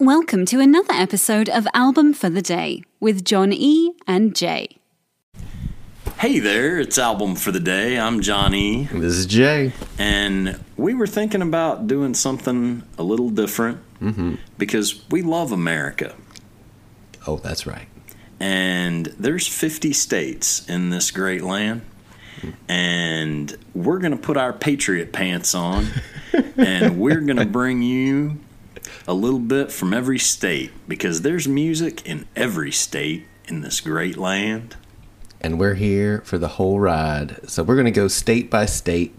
Welcome to another episode of Album for the Day with John E. and Jay. Hey there, it's Album for the Day. I'm John E. This is Jay. And we were thinking about doing something a little different because we love America. Oh, that's right. And there's 50 states in this great land. And we're going to put our patriot pants on and we're going to bring you a little bit from every state because there's music in every state in this great land. And we're here for the whole ride. So we're going to go state by state,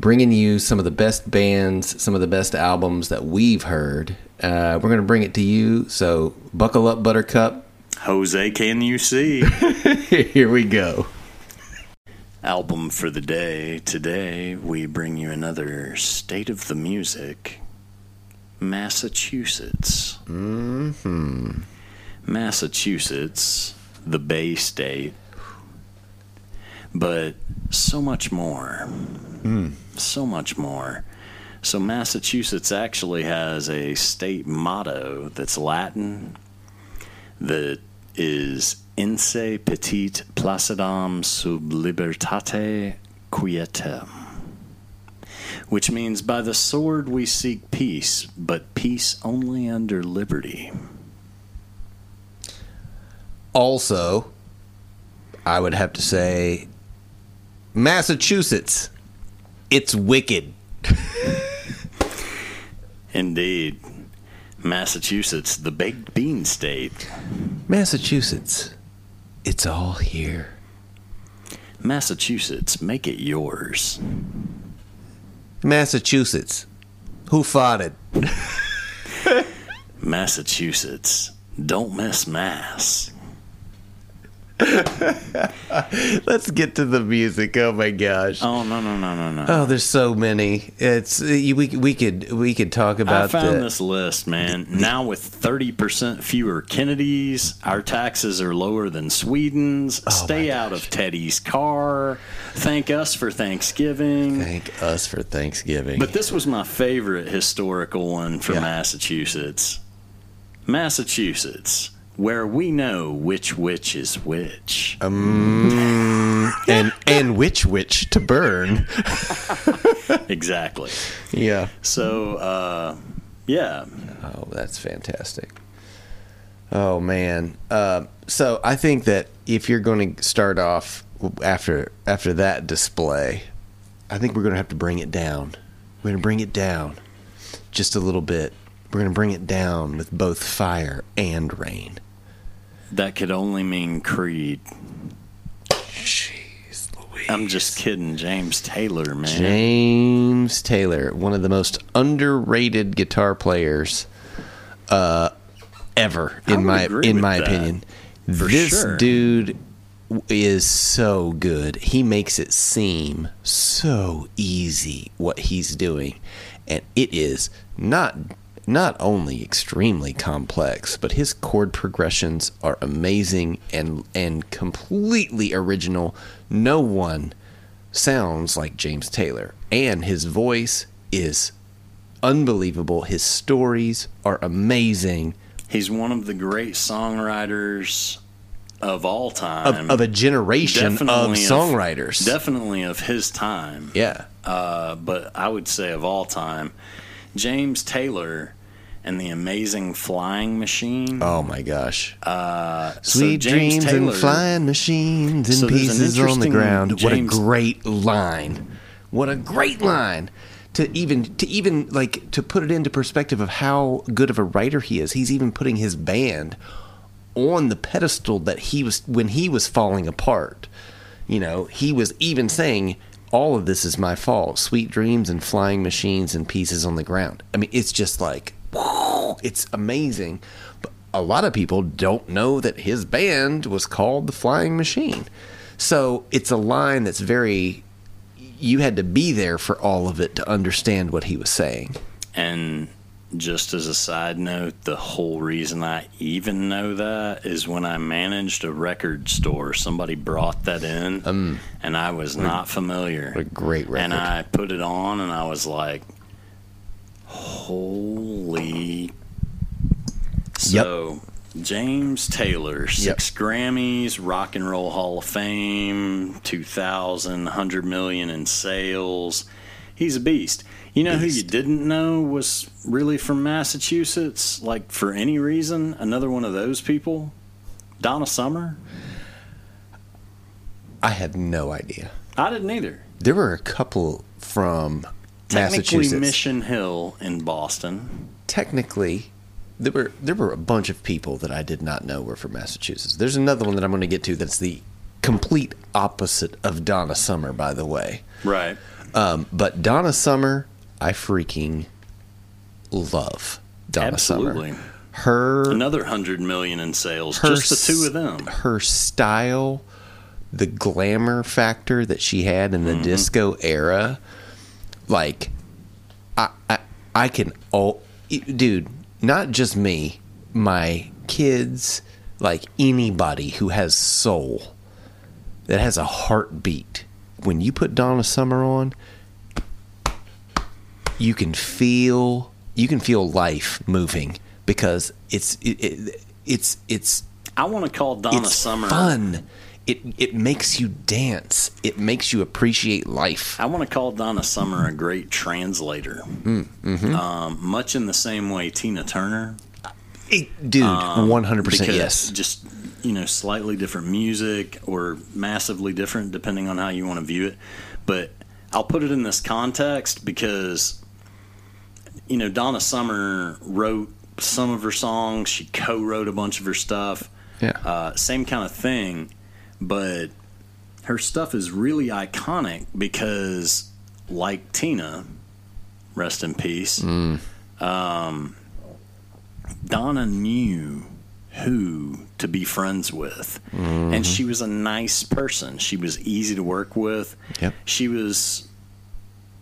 bringing you some of the best bands, some of the best albums that we've heard. We're going to bring it to you. So buckle up, Buttercup. Jose, can you see? Here we go. Album for the Day. Today we bring you another State of the Music, Massachusetts. Massachusetts, the Bay State, but so much more. So much more. So Massachusetts actually has a state motto that's Latin, that is Inse petit placidam sub libertate quietem, which means by the sword we seek peace, but peace only under liberty. Also, I would have to say, Massachusetts, it's wicked. Indeed. Massachusetts, the baked bean state. Massachusetts, it's all here. Massachusetts, make it yours. Massachusetts, who farted? Massachusetts, don't miss mass. Let's get to the music. Oh my gosh! Oh no! Oh, there's so many. It's we could talk about. I found this list, man. Now with 30% fewer Kennedys, our taxes are lower than Sweden's. Oh, stay out of Teddy's car. Thank us for Thanksgiving. Thank us for Thanksgiving. But this was my favorite historical one for Massachusetts. Massachusetts. Where we know which witch is which. And which witch to burn. Exactly. Yeah. So, yeah. Oh, that's fantastic. Oh, man. So I think that if you're going to start off after that display, I think we're going to have to bring it down. We're going to bring it down just a little bit. We're going to bring it down with both fire and rain. That could only mean Creed. Jeez Louise. I'm just kidding. James Taylor, man. James Taylor, one of the most underrated guitar players ever, in my opinion. This dude is so good. He makes it seem so easy what he's doing, and it is not only extremely complex, but his chord progressions are amazing and completely original. No one sounds like James Taylor. And his voice is unbelievable. His stories are amazing. He's one of the great songwriters of all time. Of a generation of songwriters. Definitely of his time. Yeah. But I would say of all time. James Taylor and the Amazing Flying Machine. Oh, my gosh. Sweet so dreams Taylor, and flying machines and so pieces on the ground. What a great line. What a great line. To even like, to put it into perspective of how good of a writer he is. He's even putting his band on the pedestal that he was when he was falling apart. You know, he was even saying, all of this is my fault. Sweet dreams and flying machines and pieces on the ground. I mean, it's just like, whoa, it's amazing. But a lot of people don't know that his band was called the Flying Machine. So it's a line that's very, you had to be there for all of it to understand what he was saying. And just as a side note, the whole reason I even know that is when I managed a record store, somebody brought that in, and I was not familiar. What a great record. And I put it on, and I was like, holy So James Taylor, six Grammys, Rock and Roll Hall of Fame, 2000, 100 million in sales. He's a beast. You know who you didn't know was really from Massachusetts, like for any reason? Another one of those people? Donna Summer? I have no idea. I didn't either. There were a couple from Massachusetts. Technically Mission Hill in Boston. Technically, there were a bunch of people that I did not know were from Massachusetts. There's another one that I'm going to get to that's the complete opposite of Donna Summer, by the way. Right. But Donna Summer, I freaking love Donna Absolutely. Summer. Her another 100 million in sales. Just the two of them. Her style, the glamour factor that she had in the disco era, like I can all, dude. Not just me, my kids, like anybody who has soul, that has a heartbeat. When you put Donna Summer on, you can feel life moving because it's I want to call Donna Summer fun. It makes you dance. It makes you appreciate life. I want to call Donna Summer a great translator, much in the same way Tina Turner. 100% yes. Just slightly different music or massively different depending on how you want to view it. But I'll put it in this context because Donna Summer wrote some of her songs. She co-wrote a bunch of her stuff. Yeah, same kind of thing. But her stuff is really iconic because, like Tina, rest in peace, Donna knew who to be friends with. Mm-hmm. And she was a nice person. She was easy to work with. Yep. She was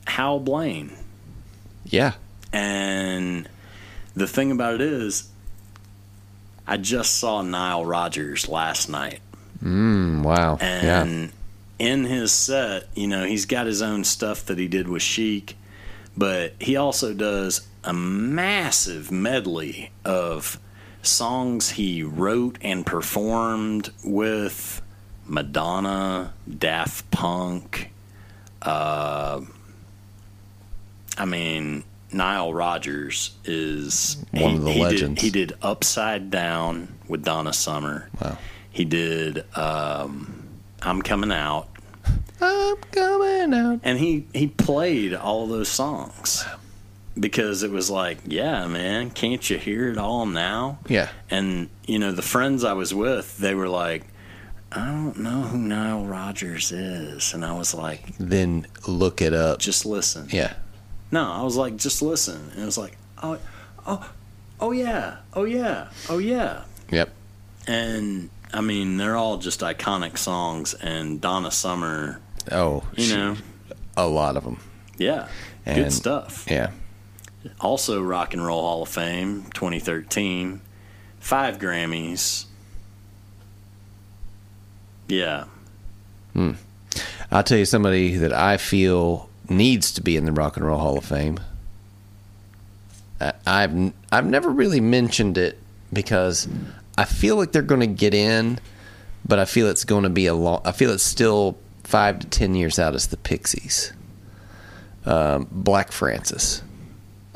Hal Blaine. Yeah. And the thing about it is, I just saw Nile Rodgers last night. Wow. And in his set, he's got his own stuff that he did with Chic, but he also does a massive medley of songs he wrote and performed with Madonna, Daft Punk. Nile Rodgers is one of the legends. He did Upside Down with Donna Summer. Wow. He did I'm Coming Out. I'm Coming Out. And he played all those songs because it was like, yeah, man, can't you hear it all now? Yeah. And, the friends I was with, they were like, I don't know who Nile Rodgers is. And I was like, then look it up. Just listen. Yeah. No, I was like, just listen. And it was like, oh, yeah. Yep. And they're all just iconic songs, and Donna Summer. Oh, a lot of them. Yeah, and good stuff. Yeah. Also, Rock and Roll Hall of Fame, 2013, 5 Grammys. Yeah. I'll tell you somebody that I feel needs to be in the Rock and Roll Hall of Fame. I've never really mentioned it because I feel like they're going to get in, but I feel it's going to be I feel it's still 5 to 10 years out as the Pixies. Black Francis,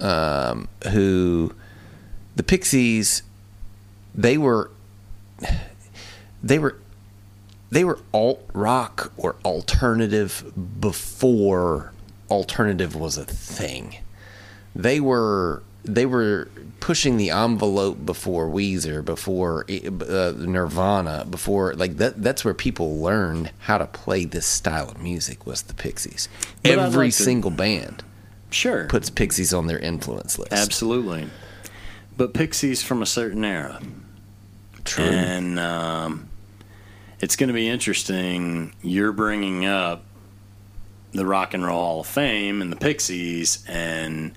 who the Pixies, they were alt rock or alternative before alternative was a thing. They were pushing the envelope before Weezer, before Nirvana, before like that. That's where people learned how to play this style of music was the Pixies. But every single band, sure, puts Pixies on their influence list. Absolutely, but Pixies from a certain era. True, and it's going to be interesting. You're bringing up the Rock and Roll Hall of Fame and the Pixies and.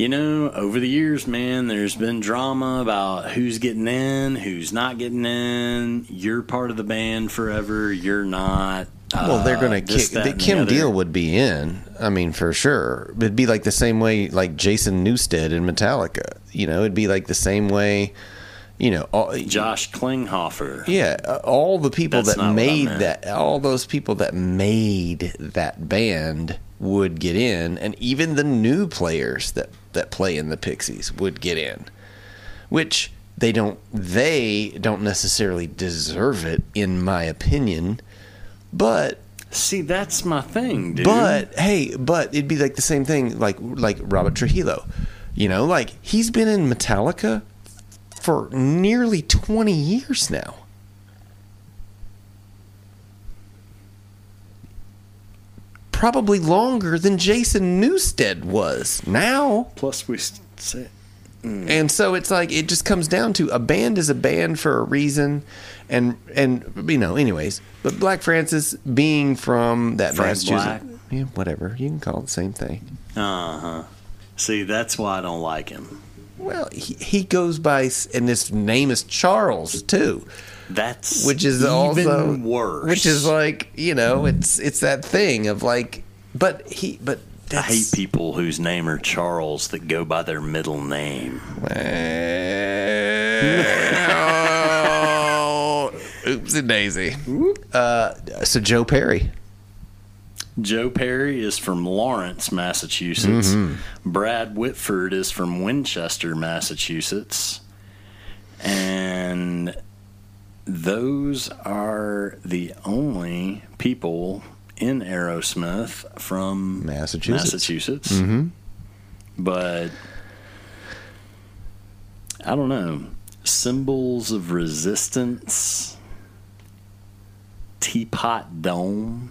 Over the years, man, there's been drama about who's getting in, who's not getting in. You're part of the band forever. You're not. Well, they're going to Kim Deal would be in. I mean, for sure. It'd be like the same way, like Jason Newsted in Metallica. You know, it'd be like the same way. You know, Josh Klinghoffer. Yeah, all the people that made that, all those people that made that band would get in, and even the new players that play in the Pixies would get in, which they don't necessarily deserve it, in my opinion. But see, that's my thing, dude. But it'd be like the same thing, like Robert Trujillo. You know, like he's been in Metallica for nearly 20 years now. Probably longer than Jason Newsted was now. Plus we say... And so it's like, it just comes down to a band is a band for a reason. And you know, anyways. But Black Francis being from that Massachusetts... Yeah, whatever. You can call it the same thing. Uh-huh. See, that's why I don't like him. Well, he goes by, and his name is Charles too. That's which is even also worse. Which is like, you know, it's that thing of like, but I hate people whose name are Charles that go by their middle name. Well, oopsie daisy. So Joe Perry. Joe Perry is from Lawrence, Massachusetts. Mm-hmm. Brad Whitford is from Winchester, Massachusetts. And those are the only people in Aerosmith from Massachusetts. Mm-hmm. But I don't know. Symbols of Resistance, Teapot Dome.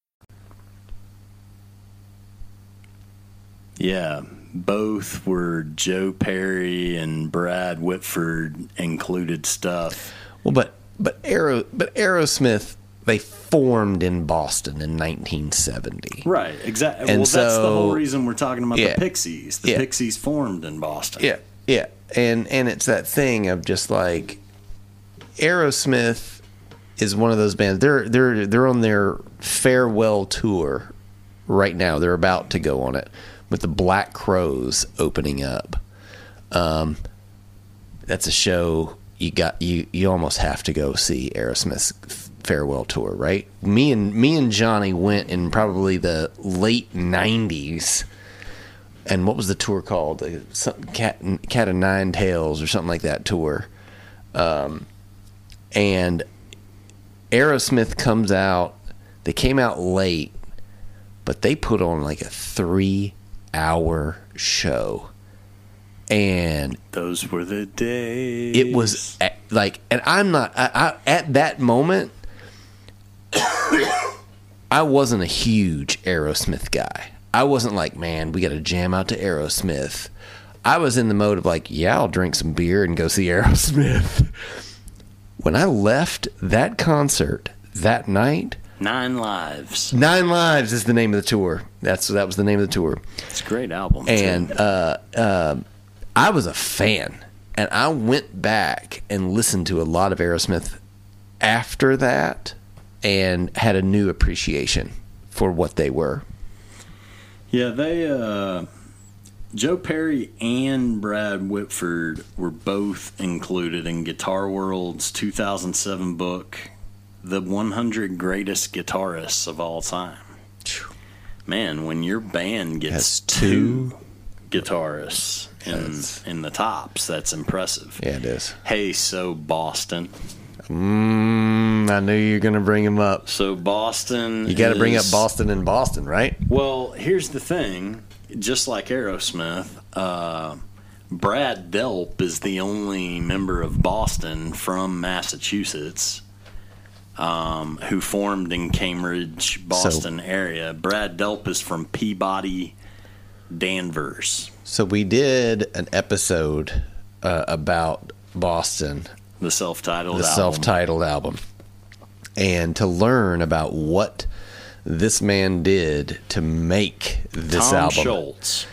Yeah, both were Joe Perry and Brad Whitford included stuff. Well, but Aerosmith, they formed in Boston in 1970. Right, exactly. And well, so, that's the whole reason we're talking about the Pixies. The Pixies formed in Boston. Yeah, yeah. And it's that thing of just like Aerosmith is one of those bands. They're on their farewell tour right now. They're about to go on it, with the Black Crows opening up. That's a show you almost have to go see. Aerosmith's farewell tour, right? Me and Johnny went in probably the late 90s. And what was the tour called? Something Cat of Nine Tails or something like that tour. And Aerosmith comes out. They came out late, but they put on like a 3-hour show, and those were the days. It was like, and I at that moment I wasn't a huge Aerosmith guy. I wasn't like, man, we gotta jam out to Aerosmith. I was in the mode of like, yeah, I'll drink some beer and go see Aerosmith. When I left that concert that night, Nine Lives is the name of the tour. That was the name of the tour. It's a great album. And I was a fan, and I went back and listened to a lot of Aerosmith after that, and had a new appreciation for what they were. Yeah, they Joe Perry and Brad Whitford were both included in Guitar World's 2007 book, The 100 Greatest Guitarists of All Time. Man, when your band gets two guitarists in the tops, that's impressive. Yeah, it is. Hey, so Boston. I knew you were going to bring him up. So Boston. You got to bring up Boston and Boston, right? Well, here's the thing. Just like Aerosmith, Brad Delp is the only member of Boston from Massachusetts. who formed in Cambridge, Boston area. Brad Delp is from Peabody, Danvers. So we did an episode about Boston. The self-titled album. And to learn about what this man did to make this album. Tom Scholz.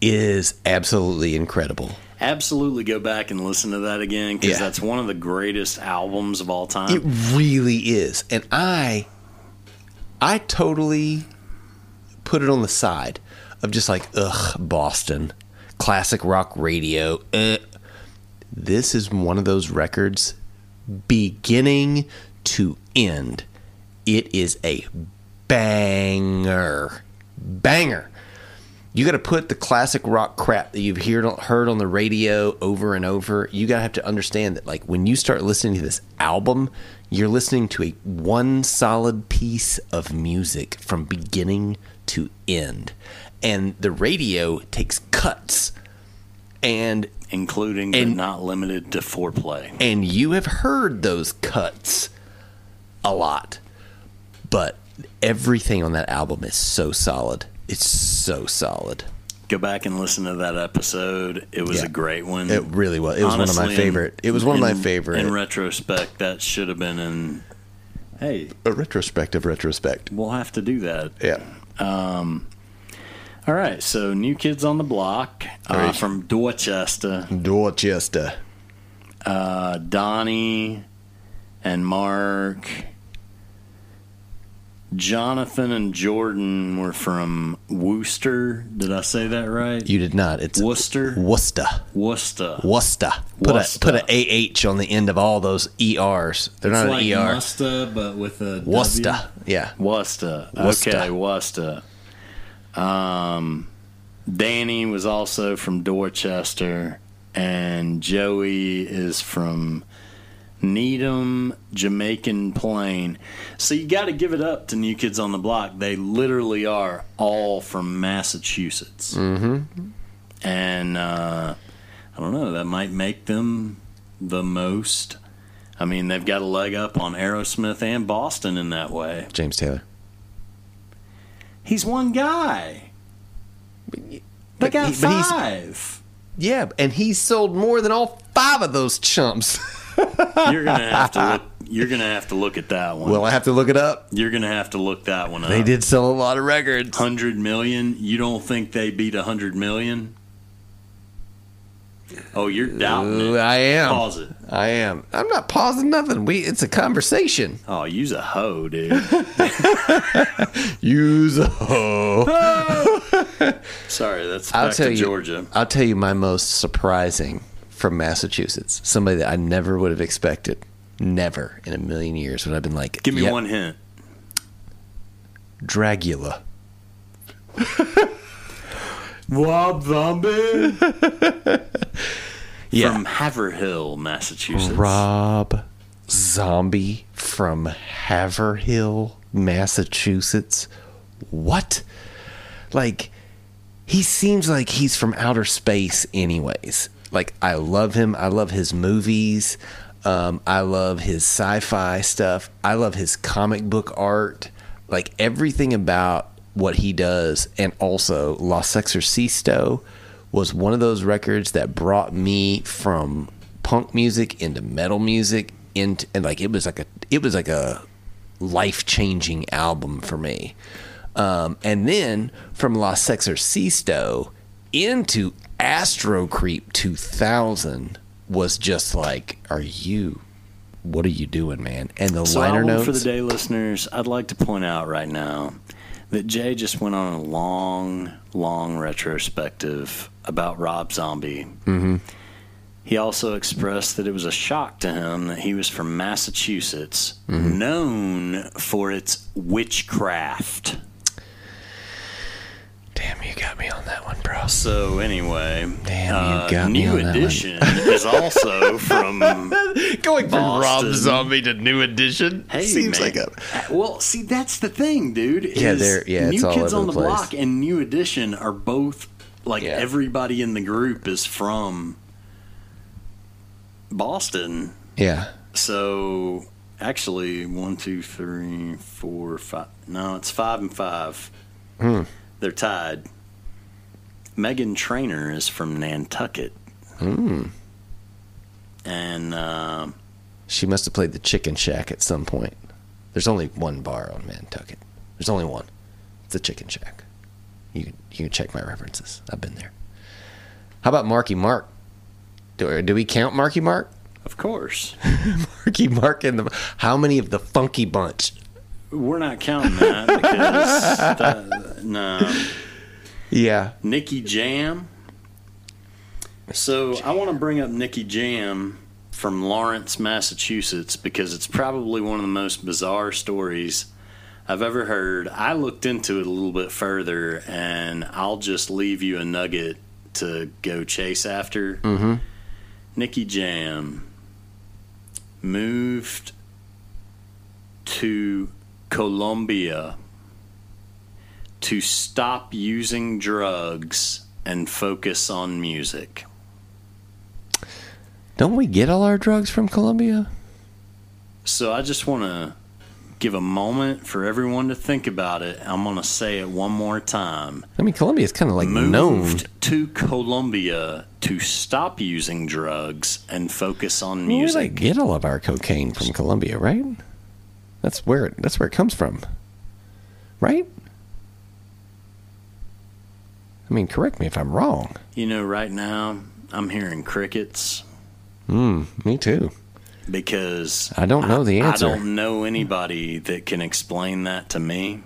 Is absolutely incredible. Absolutely go back and listen to that again, because that's one of the greatest albums of all time. It really is. And I totally put it on the side of just like, ugh, Boston. Classic rock radio. This is one of those records, beginning to end. It is a banger. Banger. You got to put the classic rock crap that you've heard on the radio over and over. You got to have to understand that, like, when you start listening to this album, you're listening to a one solid piece of music from beginning to end. And the radio takes cuts. And including but not limited to foreplay. And you have heard those cuts a lot. But everything on that album is so solid. It's so solid. Go back and listen to that episode. It was a great one. It really was. It was honestly, one of my favorite. It was one of my favorite. In retrospect, that should have been in, hey. A retrospective retrospect. We'll have to do that. Yeah. All right. So, New Kids on the Block from Dorchester. Donnie and Mark. Jonathan and Jordan were from Worcester. Did I say that right? You did not. It's Worcester. Worcester. Put an AH on the end of all those ERs. They're it's not like an ER. Worcester, but with a Worcester. W. Yeah. Worcester. Okay, Worcester. Danny was also from Dorchester, and Joey is from Needham, Jamaican Plain. So you got to give it up to New Kids on the Block. They literally are all from Massachusetts. Mm-hmm. And I don't know, that might make them the most. I mean, they've got a leg up on Aerosmith and Boston in that way. James Taylor. He's one guy. They got five. Yeah, and he sold more than all five of those chumps. You're gonna have to look at that one. Will I have to look it up? You're gonna have to look that one up. They did sell a lot of records. 100 million. You don't think they beat 100 million? Oh, you're doubting it. I am. Pause it. I am. I'm not pausing nothing. It's a conversation. Oh, use a hoe, dude. Use a hoe. Sorry, that's back to Georgia. I'll tell you my most surprising. From Massachusetts, somebody that I never would have expected, never in a million years would I've been like. Give me one hint. Dragula. Rob Zombie. From Haverhill, Massachusetts. Rob Zombie from Haverhill, Massachusetts. What? Like, he seems like he's from outer space, anyways. Like, I love him. I love his movies. I love his sci-fi stuff. I love his comic book art. Like, everything about what he does. And also, La Sexorcisto was one of those records that brought me from punk music into metal music. And like, it was like a life-changing album for me. And then, from La Sexorcisto into Astro Creep 2000 was just like, what are you doing, man? And the liner notes for the day, listeners, I'd like to point out right now that Jay just went on a long retrospective about Rob Zombie. Mm-hmm. He also expressed that it was a shock to him that he was from Massachusetts, mm-hmm. known for its witchcraft. Damn, you got me on that one, bro. So, anyway, New Edition is also from going from Boston. Rob Zombie to New Edition. Hey, seems man. Like a well. See, that's the thing, dude. Yeah, New Kids on the Block and New Edition are both like everybody in the group is from Boston. Yeah. So actually 1, 2, 3, 4, 5. No, it's 5 and 5. They're tied. Megan Trainor is from Nantucket. And she must have played the Chicken Shack at some point. There's only one bar on Nantucket. There's only one. It's the Chicken Shack. You can check my references. I've been there. How about Marky Mark? Do we count Marky Mark? Of course. Marky Mark and the... How many of the Funky Bunch? We're not counting that because... no. Yeah. Nicky Jam. So I want to bring up Nicky Jam from Lawrence, Massachusetts, because it's probably one of the most bizarre stories I've ever heard. I looked into it a little bit further, and I'll just leave you a nugget to go chase after. Mm-hmm. Nicky Jam moved to Colombia to stop using drugs and focus on music. Don't we get all our drugs from Colombia? So I just want to give a moment for everyone to think about it. I'm going to say it one more time. I mean, Colombia is kind of like known. Moved to Colombia to stop using drugs and focus on music. We like get all of our cocaine from Colombia, right? That's where it comes from, right? I mean, correct me if I'm wrong. You know, right now I'm hearing crickets. Me too. Because I don't know the answer. I don't know anybody that can explain that to me.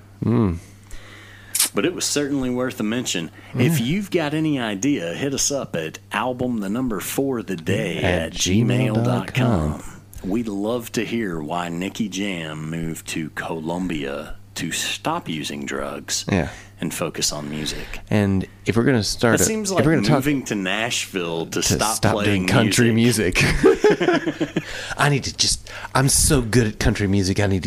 But it was certainly worth a mention. If you've got any idea, hit us up at albumthenumber4theday@gmail.com. We'd love to hear why Nicky Jam moved to Colombia to stop using drugs and focus on music. And if we're going to start... It seems like moving to Nashville to stop playing country music. I need to just... I'm so good at country music, I need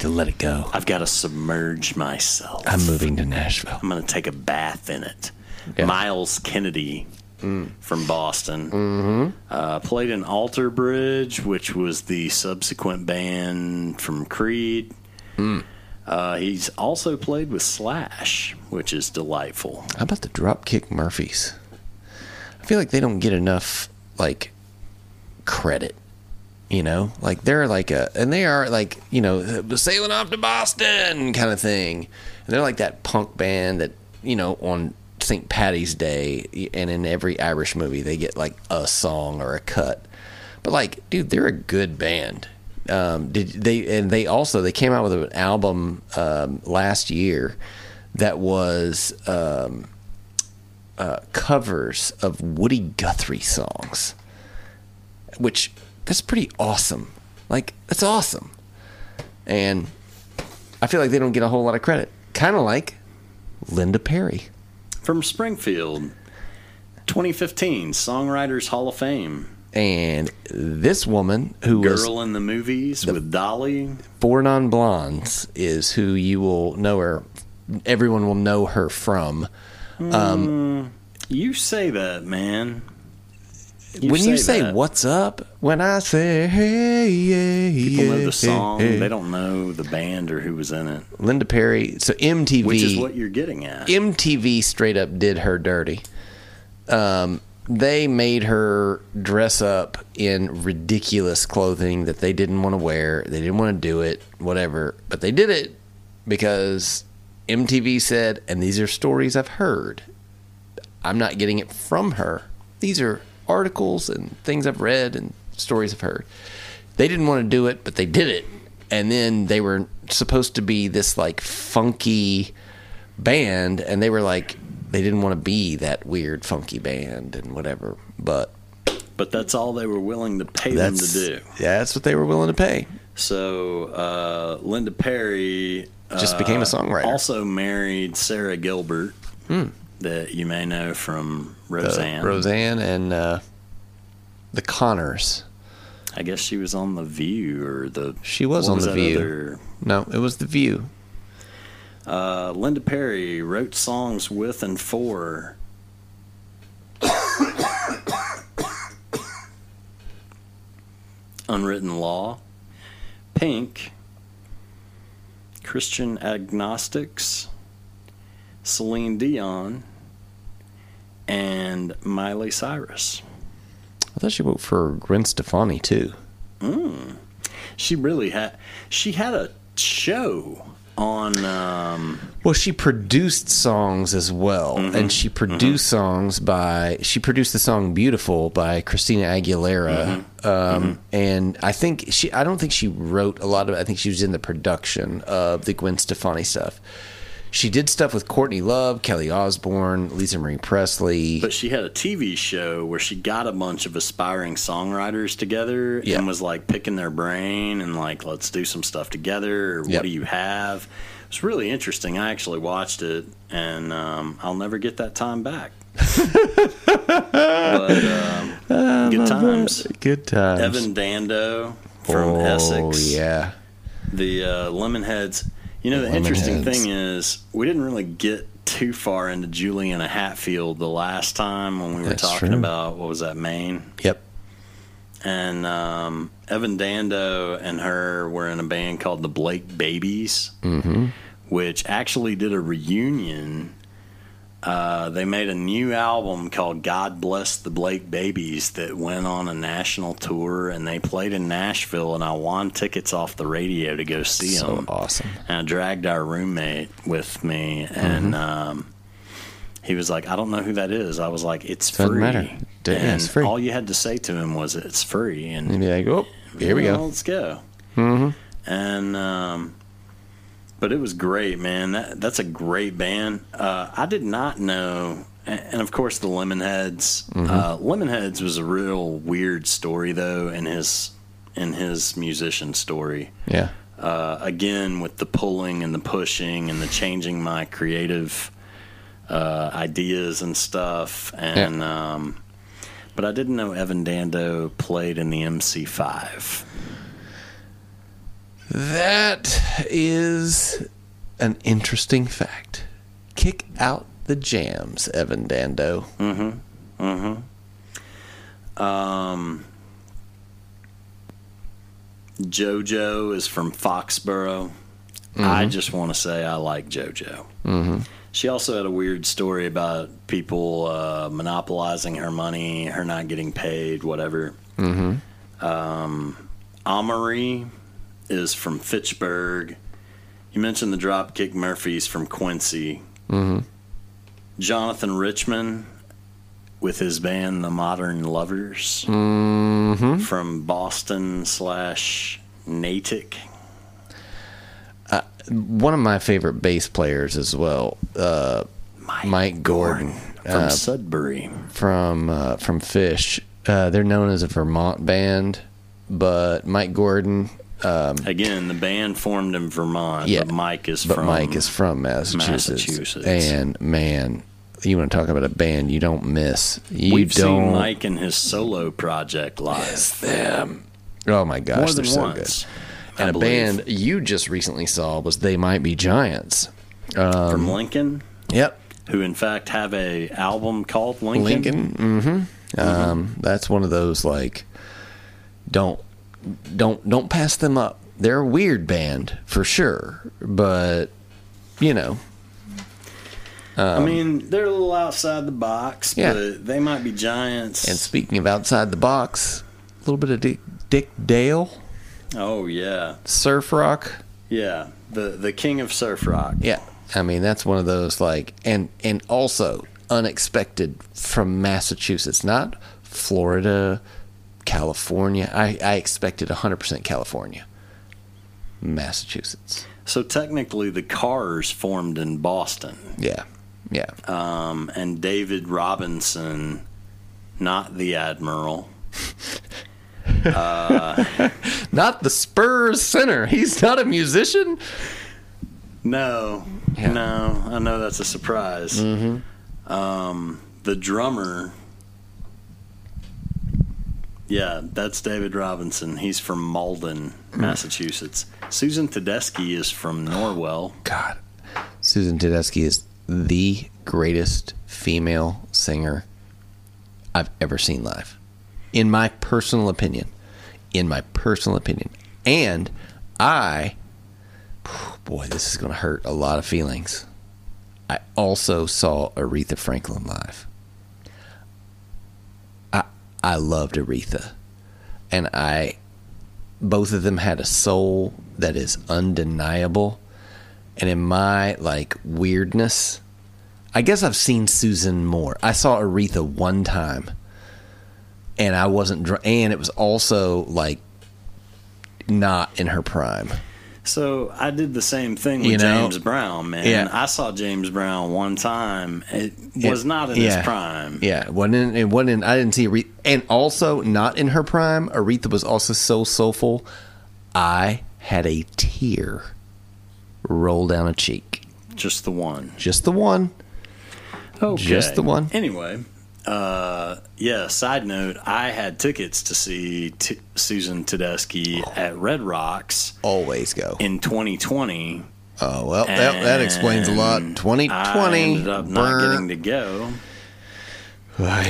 to let it go. I've got to submerge myself. I'm moving to Nashville. I'm going to take a bath in it. Yeah. Miles Kennedy... from Boston. Played in Alter Bridge, which was the subsequent band from Creed. He's also played with Slash, which is delightful. How about the Dropkick Murphys? I feel like they don't get enough credit. You know, they are sailing off to Boston kind of thing. And they're like that punk band that on St. Patty's Day and in every Irish movie they get a song or a cut, but they're a good band. They came out with an album last year that was covers of Woody Guthrie songs, which that's pretty awesome. That's awesome, and I feel like they don't get a whole lot of credit. Kind of like Linda Perry. From Springfield, 2015 Songwriters Hall of Fame. And this woman who was... Girl in the Movies with Dolly. Four Non-Blondes is who you will know her. Everyone will know her from. You say that, man. When you say what's up, when I say hey, yeah, people know the song. Hey. They don't know the band or who was in it. Linda Perry. So MTV. Which is what you're getting at. MTV straight up did her dirty. They made her dress up in ridiculous clothing that they didn't want to wear. They didn't want to do it, whatever. But they did it because MTV said, and these are stories I've heard. I'm not getting it from her. These are articles and things I've read and stories I've heard. They didn't want to do it, but they did it. And then they were supposed to be this funky band, and they were they didn't want to be that weird funky band and whatever. But that's all they were willing to pay them to do. Yeah, that's what they were willing to pay. So Linda Perry just became a songwriter. Also married Sarah Gilbert. That you may know from Roseanne. Roseanne and the Connors. I guess she was on The View or the... She was on The View. No, it was The View. Linda Perry wrote songs with and for... Unwritten Law, Pink, Christian Agnostics, Celine Dion, and Miley Cyrus. I thought she worked for Gwen Stefani, too. Mm. She really had... She had a show on... well, she produced songs as well. Mm-hmm. And she produced songs by... She produced the song Beautiful by Christina Aguilera. Mm-hmm. And I think she... I don't think she wrote a lot of it. I think she was in the production of the Gwen Stefani stuff. She did stuff with Courtney Love, Kelly Osbourne, Lisa Marie Presley. But she had a TV show where she got a bunch of aspiring songwriters together and was like picking their brain and like, let's do some stuff together. Or what do you have? It's really interesting. I actually watched it, and I'll never get that time back. But good times. Good times. Evan Dando from Essex. Yeah. The Lemonheads. You know, the interesting thing is we didn't really get too far into Juliana Hatfield the last time when we were talking about, what was that, Maine? Yep. And Evan Dando and her were in a band called the Blake Babies, which actually did a reunion. They made a new album called God Bless the Blake Babies that went on a national tour, and they played in Nashville, and I won tickets off the radio to go see them. So awesome. And I dragged our roommate with me, and he was like, I don't know who that is. I was like, it's free. Doesn't matter. It's free. All you had to say to him was, it's free. And he'd be like, oh, here we go. Let's go. And... but it was great, man. That's a great band. I did not know, and of course the Lemonheads. Lemonheads was a real weird story, though, in his musician story. Yeah. Again, with the pulling and the pushing and the changing my creative ideas and stuff. And but I didn't know Evan Dando played in the MC5. That is an interesting fact. Kick out the jams, Evan Dando. JoJo is from Foxborough. I just want to say I like JoJo. She also had a weird story about people monopolizing her money, her not getting paid, whatever. Omri is from Fitchburg. You mentioned the Dropkick Murphys from Quincy. Jonathan Richman with his band The Modern Lovers from Boston/Natick. One of my favorite bass players as well, Mike Gordon from Sudbury, from Fish. They're known as a Vermont band, but Mike Gordon. Again, the band formed in Vermont, but Mike is from Massachusetts. And, man, you want to talk about a band you don't miss. We've seen Mike and his solo project live. Yes, them. Oh, my gosh, more than they're once, so good. And a band you just recently saw was They Might Be Giants. From Lincoln? Yep. Who, in fact, have a album called Lincoln? That's one of those, like, Don't pass them up. They're a weird band for sure, but you know, I mean, they're a little outside the box, but They Might Be Giants. And speaking of outside the box, a little bit of Dick Dale. Oh yeah, surf rock. Yeah, the king of surf rock. Yeah, I mean that's one of those like, and also unexpected from Massachusetts, not Florida. California. I expected 100% California. Massachusetts. So technically the Cars formed in Boston. Yeah. Yeah. And David Robinson, not the Admiral. Not the Spurs center. He's not a musician? No. Yeah. No. I know that's a surprise. The drummer... Yeah, that's David Robinson. He's from Malden, Massachusetts. Susan Tedeschi is from Norwell. God, Susan Tedeschi is the greatest female singer I've ever seen live, in my personal opinion. And Boy, this is going to hurt a lot of feelings. I also saw Aretha Franklin live. I loved Aretha. And both of them had a soul that is undeniable. And in my, weirdness, I guess I've seen Susan more. I saw Aretha one time. And I wasn't drunk. And it was also, not in her prime. So I did the same thing with James Brown, man. Yeah. I saw James Brown one time. It was not in his prime. Yeah, I didn't see Aretha. And also not in her prime. Aretha was also so soulful. I had a tear roll down a cheek. Just the one. Just the one. Okay. Just the one. Anyway, side note, I had tickets to see Susan Tedeschi at Red Rocks. Always go. In 2020. Oh, well, that explains a lot. 2020. I ended up not getting to go.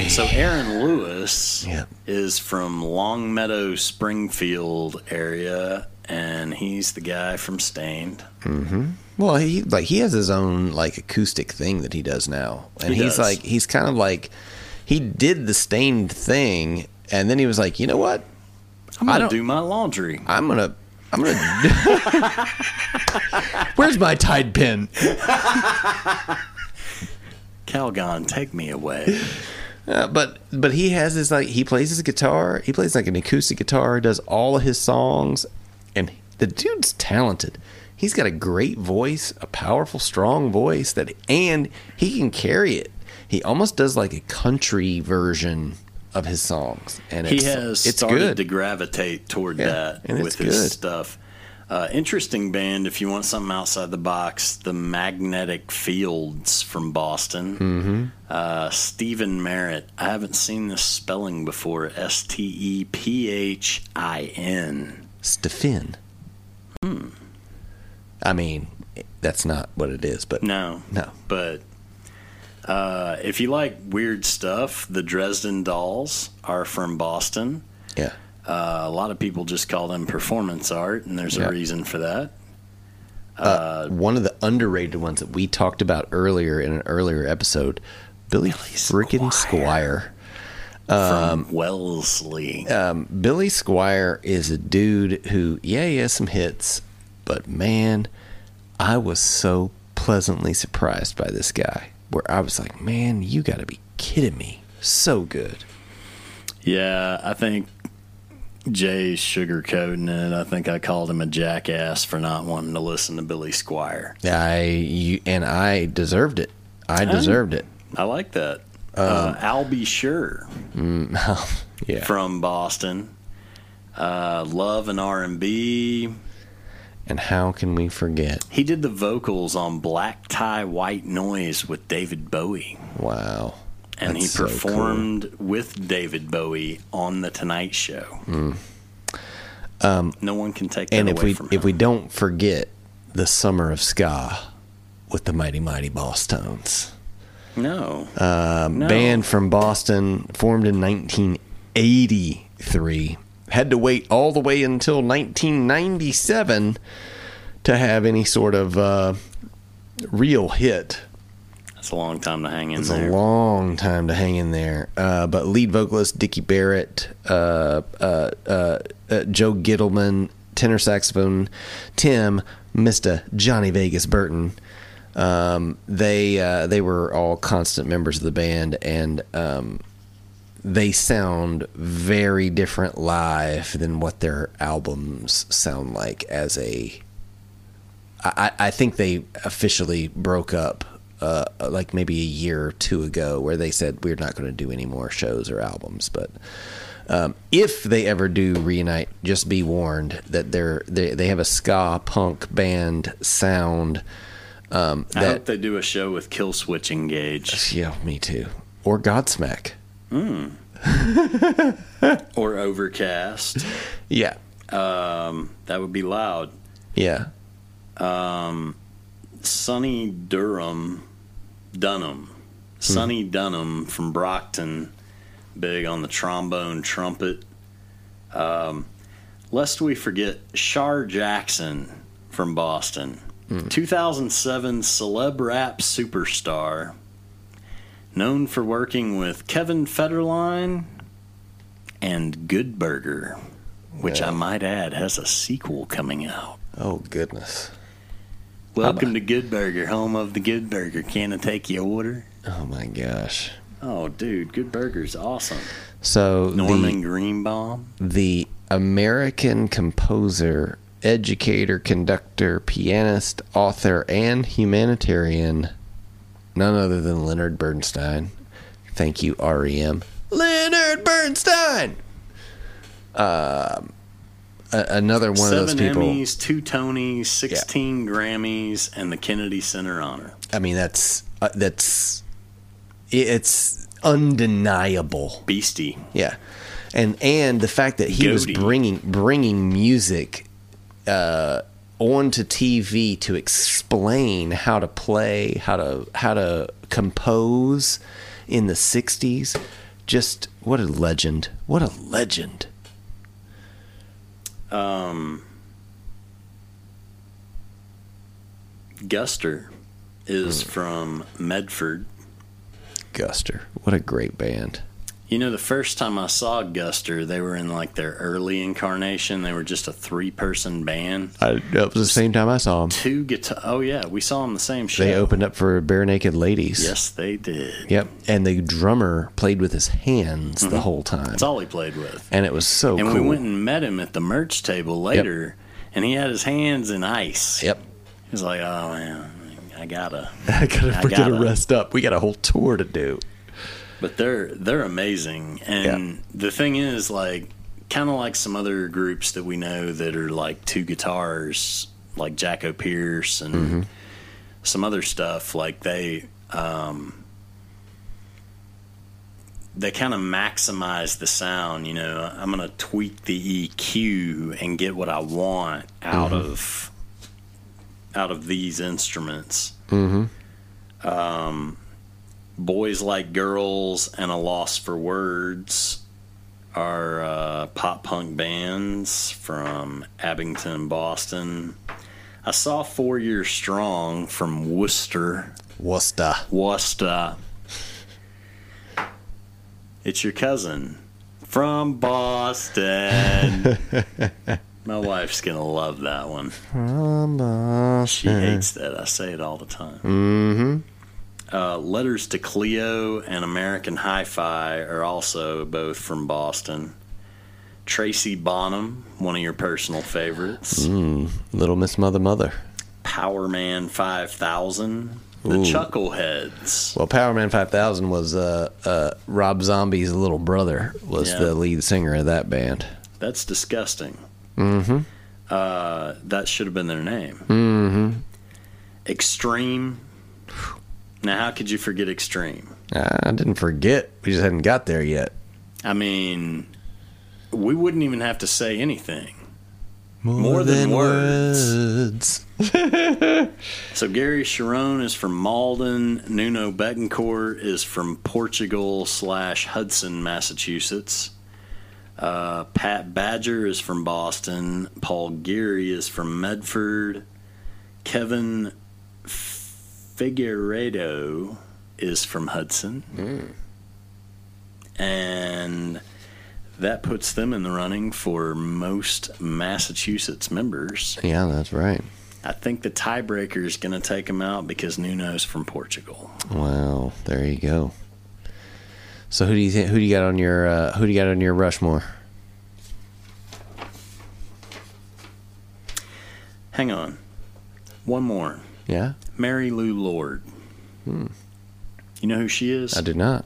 So Aaron Lewis is from Longmeadow, Springfield area, and he's the guy from Stained. Mm-hmm. Well, he has his own acoustic thing that he does now, and he's kind of he did the Stained thing, and then he was like, you know what? I'm gonna do my laundry. I'm gonna. Where's my Tide pen? Calgon, take me away. But he has his he plays his guitar. He plays an acoustic guitar. Does all of his songs, and the dude's talented. He's got a great voice, a powerful, strong voice, and he can carry it. He almost does a country version of his songs, and he has started to gravitate toward that with his stuff. Interesting band, if you want something outside the box, the Magnetic Fields from Boston. Mm-hmm. Stephen Merritt. I haven't seen this spelling before. Stephin. Stephin. I mean, that's not what it is, but... No. But if you like weird stuff, the Dresden Dolls are from Boston. Yeah. A lot of people just call them performance art, and there's a reason for that. One of the underrated ones that we talked about earlier in an earlier episode, Billy freaking Squire. From Wellesley. Billy Squire is a dude who, he has some hits... But, man, I was so pleasantly surprised by this guy where I was like, man, you got to be kidding me. So good. Yeah, I think Jay's sugarcoating it. I think I called him a jackass for not wanting to listen to Billy Squire. And I deserved it. I deserved it. I like that. I'll be sure. Yeah. From Boston. Love and R&B. And how can we forget? He did the vocals on Black Tie White Noise with David Bowie. Wow. And he performed with David Bowie on The Tonight Show. Mm. No one can take that away from him. And if we don't forget the Summer of Ska with the Mighty Mighty Boss Tones. No. Band from Boston, formed in 1983. Had to wait all the way until 1997 to have any sort of real hit. That's a long time to hang in there. It's a long time to hang in there. But lead vocalist Dickie Barrett, Joe Gittleman, tenor saxophone Tim, Mr. Johnny Vegas Burton. They were all constant members of the band, and they sound very different live than what their albums sound like as a... I think they officially broke up maybe a year or two ago, where they said, we're not going to do any more shows or albums. But if they ever do reunite, just be warned that they have a ska punk band sound. I hope they do a show with Killswitch Engage. Yeah, me too. Or Godsmack. Mm. Or Overcast. Yeah. That would be loud. Yeah. Sonny Dunham from Brockton, big on the trombone, trumpet. lest we forget Shar Jackson from Boston, 2007 celeb rap superstar, known for working with Kevin Federline and Good Burger, which I might add has a sequel coming out. Oh, goodness. Welcome to Good Burger, home of the Good Burger. Can I take your order? Oh, my gosh. Oh, dude, Good Burger's awesome. So Norman Greenbaum. The American composer, educator, conductor, pianist, author, and humanitarian, none other than Leonard Bernstein. Thank you, R.E.M. Leonard Bernstein! Another one of those people. 7 Emmys, 2 Tonys, 16 Grammys, and the Kennedy Center honor. I mean, that's it's undeniable. Beastie. Yeah. And the fact that he was bringing music onto TV to explain how to play, how to compose in the 60s. Just what a legend. What a legend. Guster is from Medford. Guster, what a great band. You know, the first time I saw Guster, they were in like their early incarnation. They were just a 3-person band. That was the same time I saw them. Two guitar. Oh yeah, we saw them the same show. They opened up for Bare Naked Ladies. Yes, they did. Yep, and the drummer played with his hands the whole time. That's all he played with. And it was so cool. And we went and met him at the merch table later, and he had his hands in ice. Yep. He was like, oh man, I gotta rest up. We got a whole tour to do. But they're amazing, and the thing is, like, kind of like some other groups that we know that are like two guitars, like Jaco Pierce and some other stuff. Like they kind of maximize the sound. You know, I'm gonna tweak the EQ and get what I want out of these instruments. Boys Like Girls and A Loss for Words are pop punk bands from Abington, Boston. I saw 4 Years Strong from Worcester. It's your cousin from Boston. My wife's going to love that one. From Boston. She hates that. I say it all the time. Letters to Cleo and American Hi-Fi are also both from Boston. Tracy Bonham, one of your personal favorites. Little Miss Mother. Power Man 5000. The Chuckleheads. Well, Power Man 5000 was Rob Zombie's little brother, was the lead singer of that band. That's disgusting. That should have been their name. Extreme. Now, how could you forget Extreme? I didn't forget. We just hadn't got there yet. I mean, we wouldn't even have to say anything. More than words. So Gary Sharon is from Malden. Nuno Betancourt is from Portugal/Hudson, Massachusetts. Pat Badger is from Boston. Paul Geary is from Medford. Kevin Figueredo is from Hudson. And that puts them in the running for most Massachusetts members. Yeah, that's right. I think the tiebreaker is going to take them out because Nuno's from Portugal. Wow, there you go. So who do you got on your Rushmore? Hang on, one more. Yeah. Mary Lou Lord. You know who she is? I do not.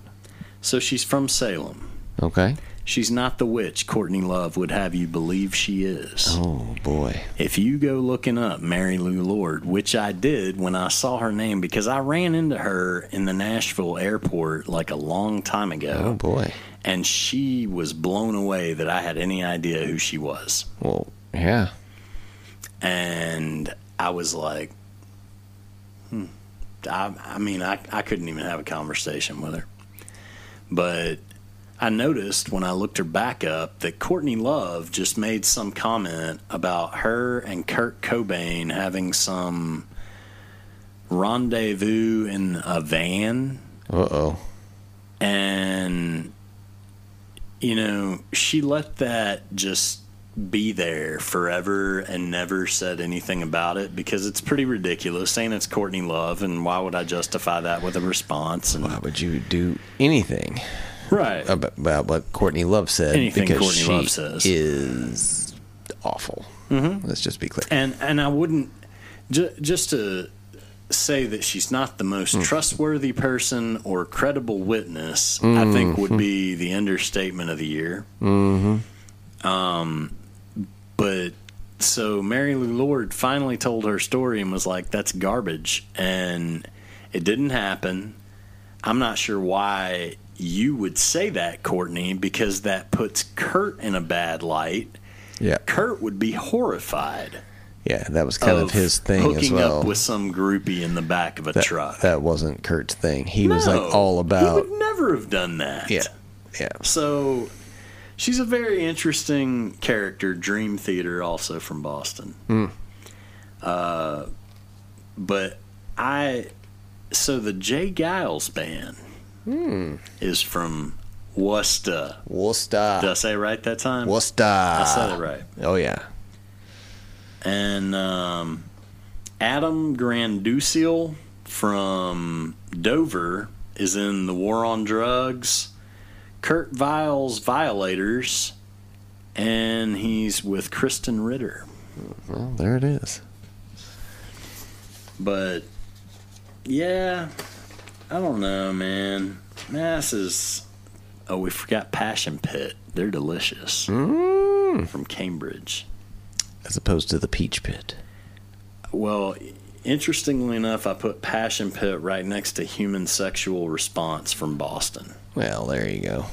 So she's from Salem. Okay. She's not the witch Courtney Love would have you believe she is. Oh, boy. If you go looking up Mary Lou Lord, which I did when I saw her name, because I ran into her in the Nashville airport like a long time ago. Oh, boy. And she was blown away that I had any idea who she was. Well, yeah. And I was like, I mean, I couldn't even have a conversation with her. But I noticed when I looked her back up that Courtney Love just made some comment about her and Kurt Cobain having some rendezvous in a van. Uh-oh. And, you know, she let that just be there forever and never said anything about it because it's pretty ridiculous saying it's Courtney Love, and why would I justify that with a response? And why would you do anything? Right. About what Courtney Love said. Anything because Courtney Love says is awful. Mm-hmm. Let's just be clear. And I wouldn't just to say that she's not the most trustworthy person or credible witness. Mm-hmm. I think would be the understatement of the year. Mm-hmm. But so Mary Lou Lord finally told her story and was like, "That's garbage," and it didn't happen. I'm not sure why you would say that, Courtney, because that puts Kurt in a bad light. Yeah, Kurt would be horrified. Yeah, that was kind of his thing as well. Hooking up with some groupie in the back of a truck. That wasn't Kurt's thing. He was like all about. He would never have done that. Yeah, yeah. So she's a very interesting character. Dream Theater, also from Boston. Mm. So the Jay Giles Band. Hmm. Is from Worcester. Worcester. Did I say it right that time? Worcester. I said it right. Oh, yeah. And Adam Granduciel from Dover is in The War on Drugs, Kurt Vile's Violators, and he's with Kristen Ritter. Well, there it is. But, yeah, I don't know, man. This is... Oh, we forgot Passion Pit. They're delicious. Mm. From Cambridge. As opposed to the Peach Pit. Well, interestingly enough, I put Passion Pit right next to Human Sexual Response from Boston. Well, there you go.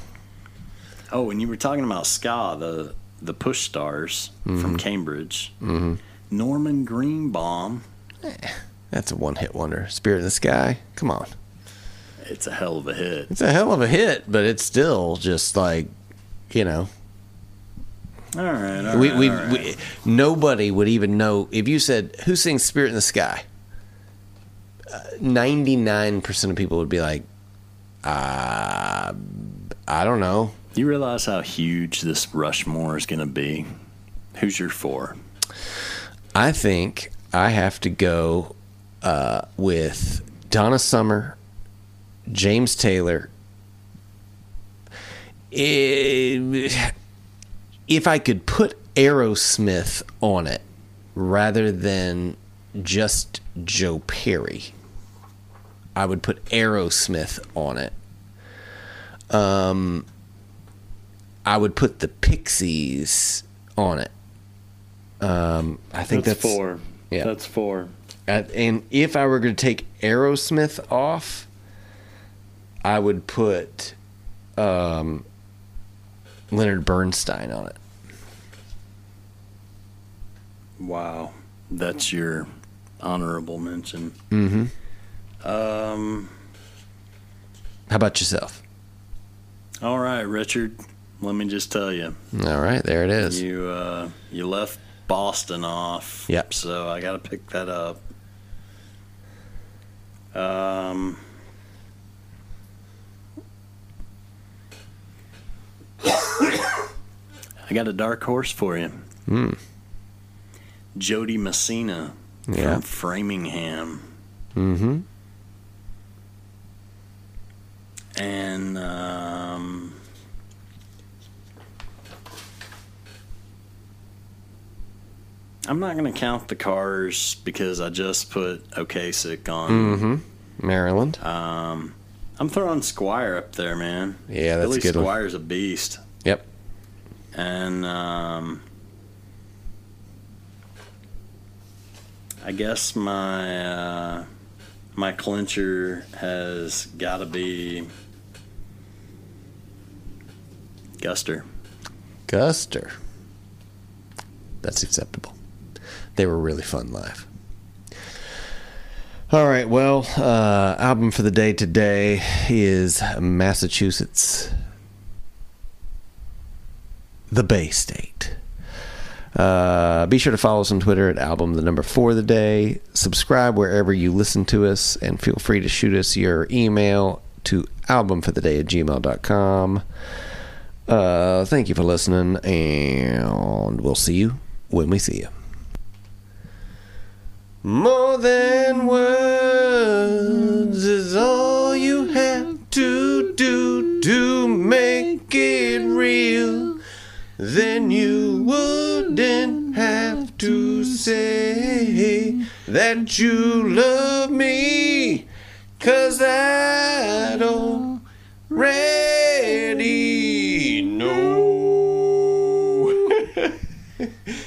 Oh, and you were talking about ska, the Push Stars from Cambridge. Mm-hmm. Norman Greenbaum. That's a one-hit wonder. Spirit in the Sky. Come on. It's a hell of a hit. It's a hell of a hit, but it's still just like, you know. All right. Nobody would even know. If you said, who sings Spirit in the Sky? 99% of people would be like, I don't know. You realize how huge this Rushmore is going to be? Who's your four? I think I have to go with Donna Summer, James Taylor. If I could put Aerosmith on it rather than just Joe Perry, I would put Aerosmith on it. I would put the Pixies on it. I think that's four. Yeah, that's four. And if I were going to take Aerosmith off, I would put Leonard Bernstein on it. Wow. That's your honorable mention. Mm-hmm. How about yourself? All right, Richard. Let me just tell you. All right, there it is. You left Boston off. Yep. So I got to pick that up. I got a dark horse for you. Mm. Jody Messina from Framingham. Mm-hmm. And I'm not going to count the Cars because I just put OK Sick on Maryland. I'm throwing Squire up there, man. Yeah, that's a good one. Squire's a beast. Yep. And I guess my my clincher has got to be Guster. Guster. That's acceptable. They were really fun live. All right, well, album for the day today is Massachusetts the Bay State. Be sure to follow us on Twitter at album4theday. Subscribe wherever you listen to us, and feel free to shoot us your email to albumfortheday@gmail.com. Thank you for listening, and we'll see you when we see you. More than words is all you have to do to make it real. Then you wouldn't have to say that you love me, 'cause I already know.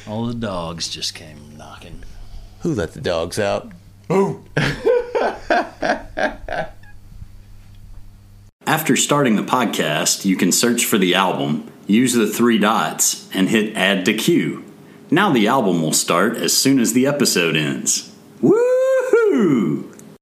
All the dogs just came knocking. Who let the dogs out? Who? After starting the podcast, you can search for the album, use the 3 dots, and hit add to queue. Now the album will start as soon as the episode ends. Woohoo!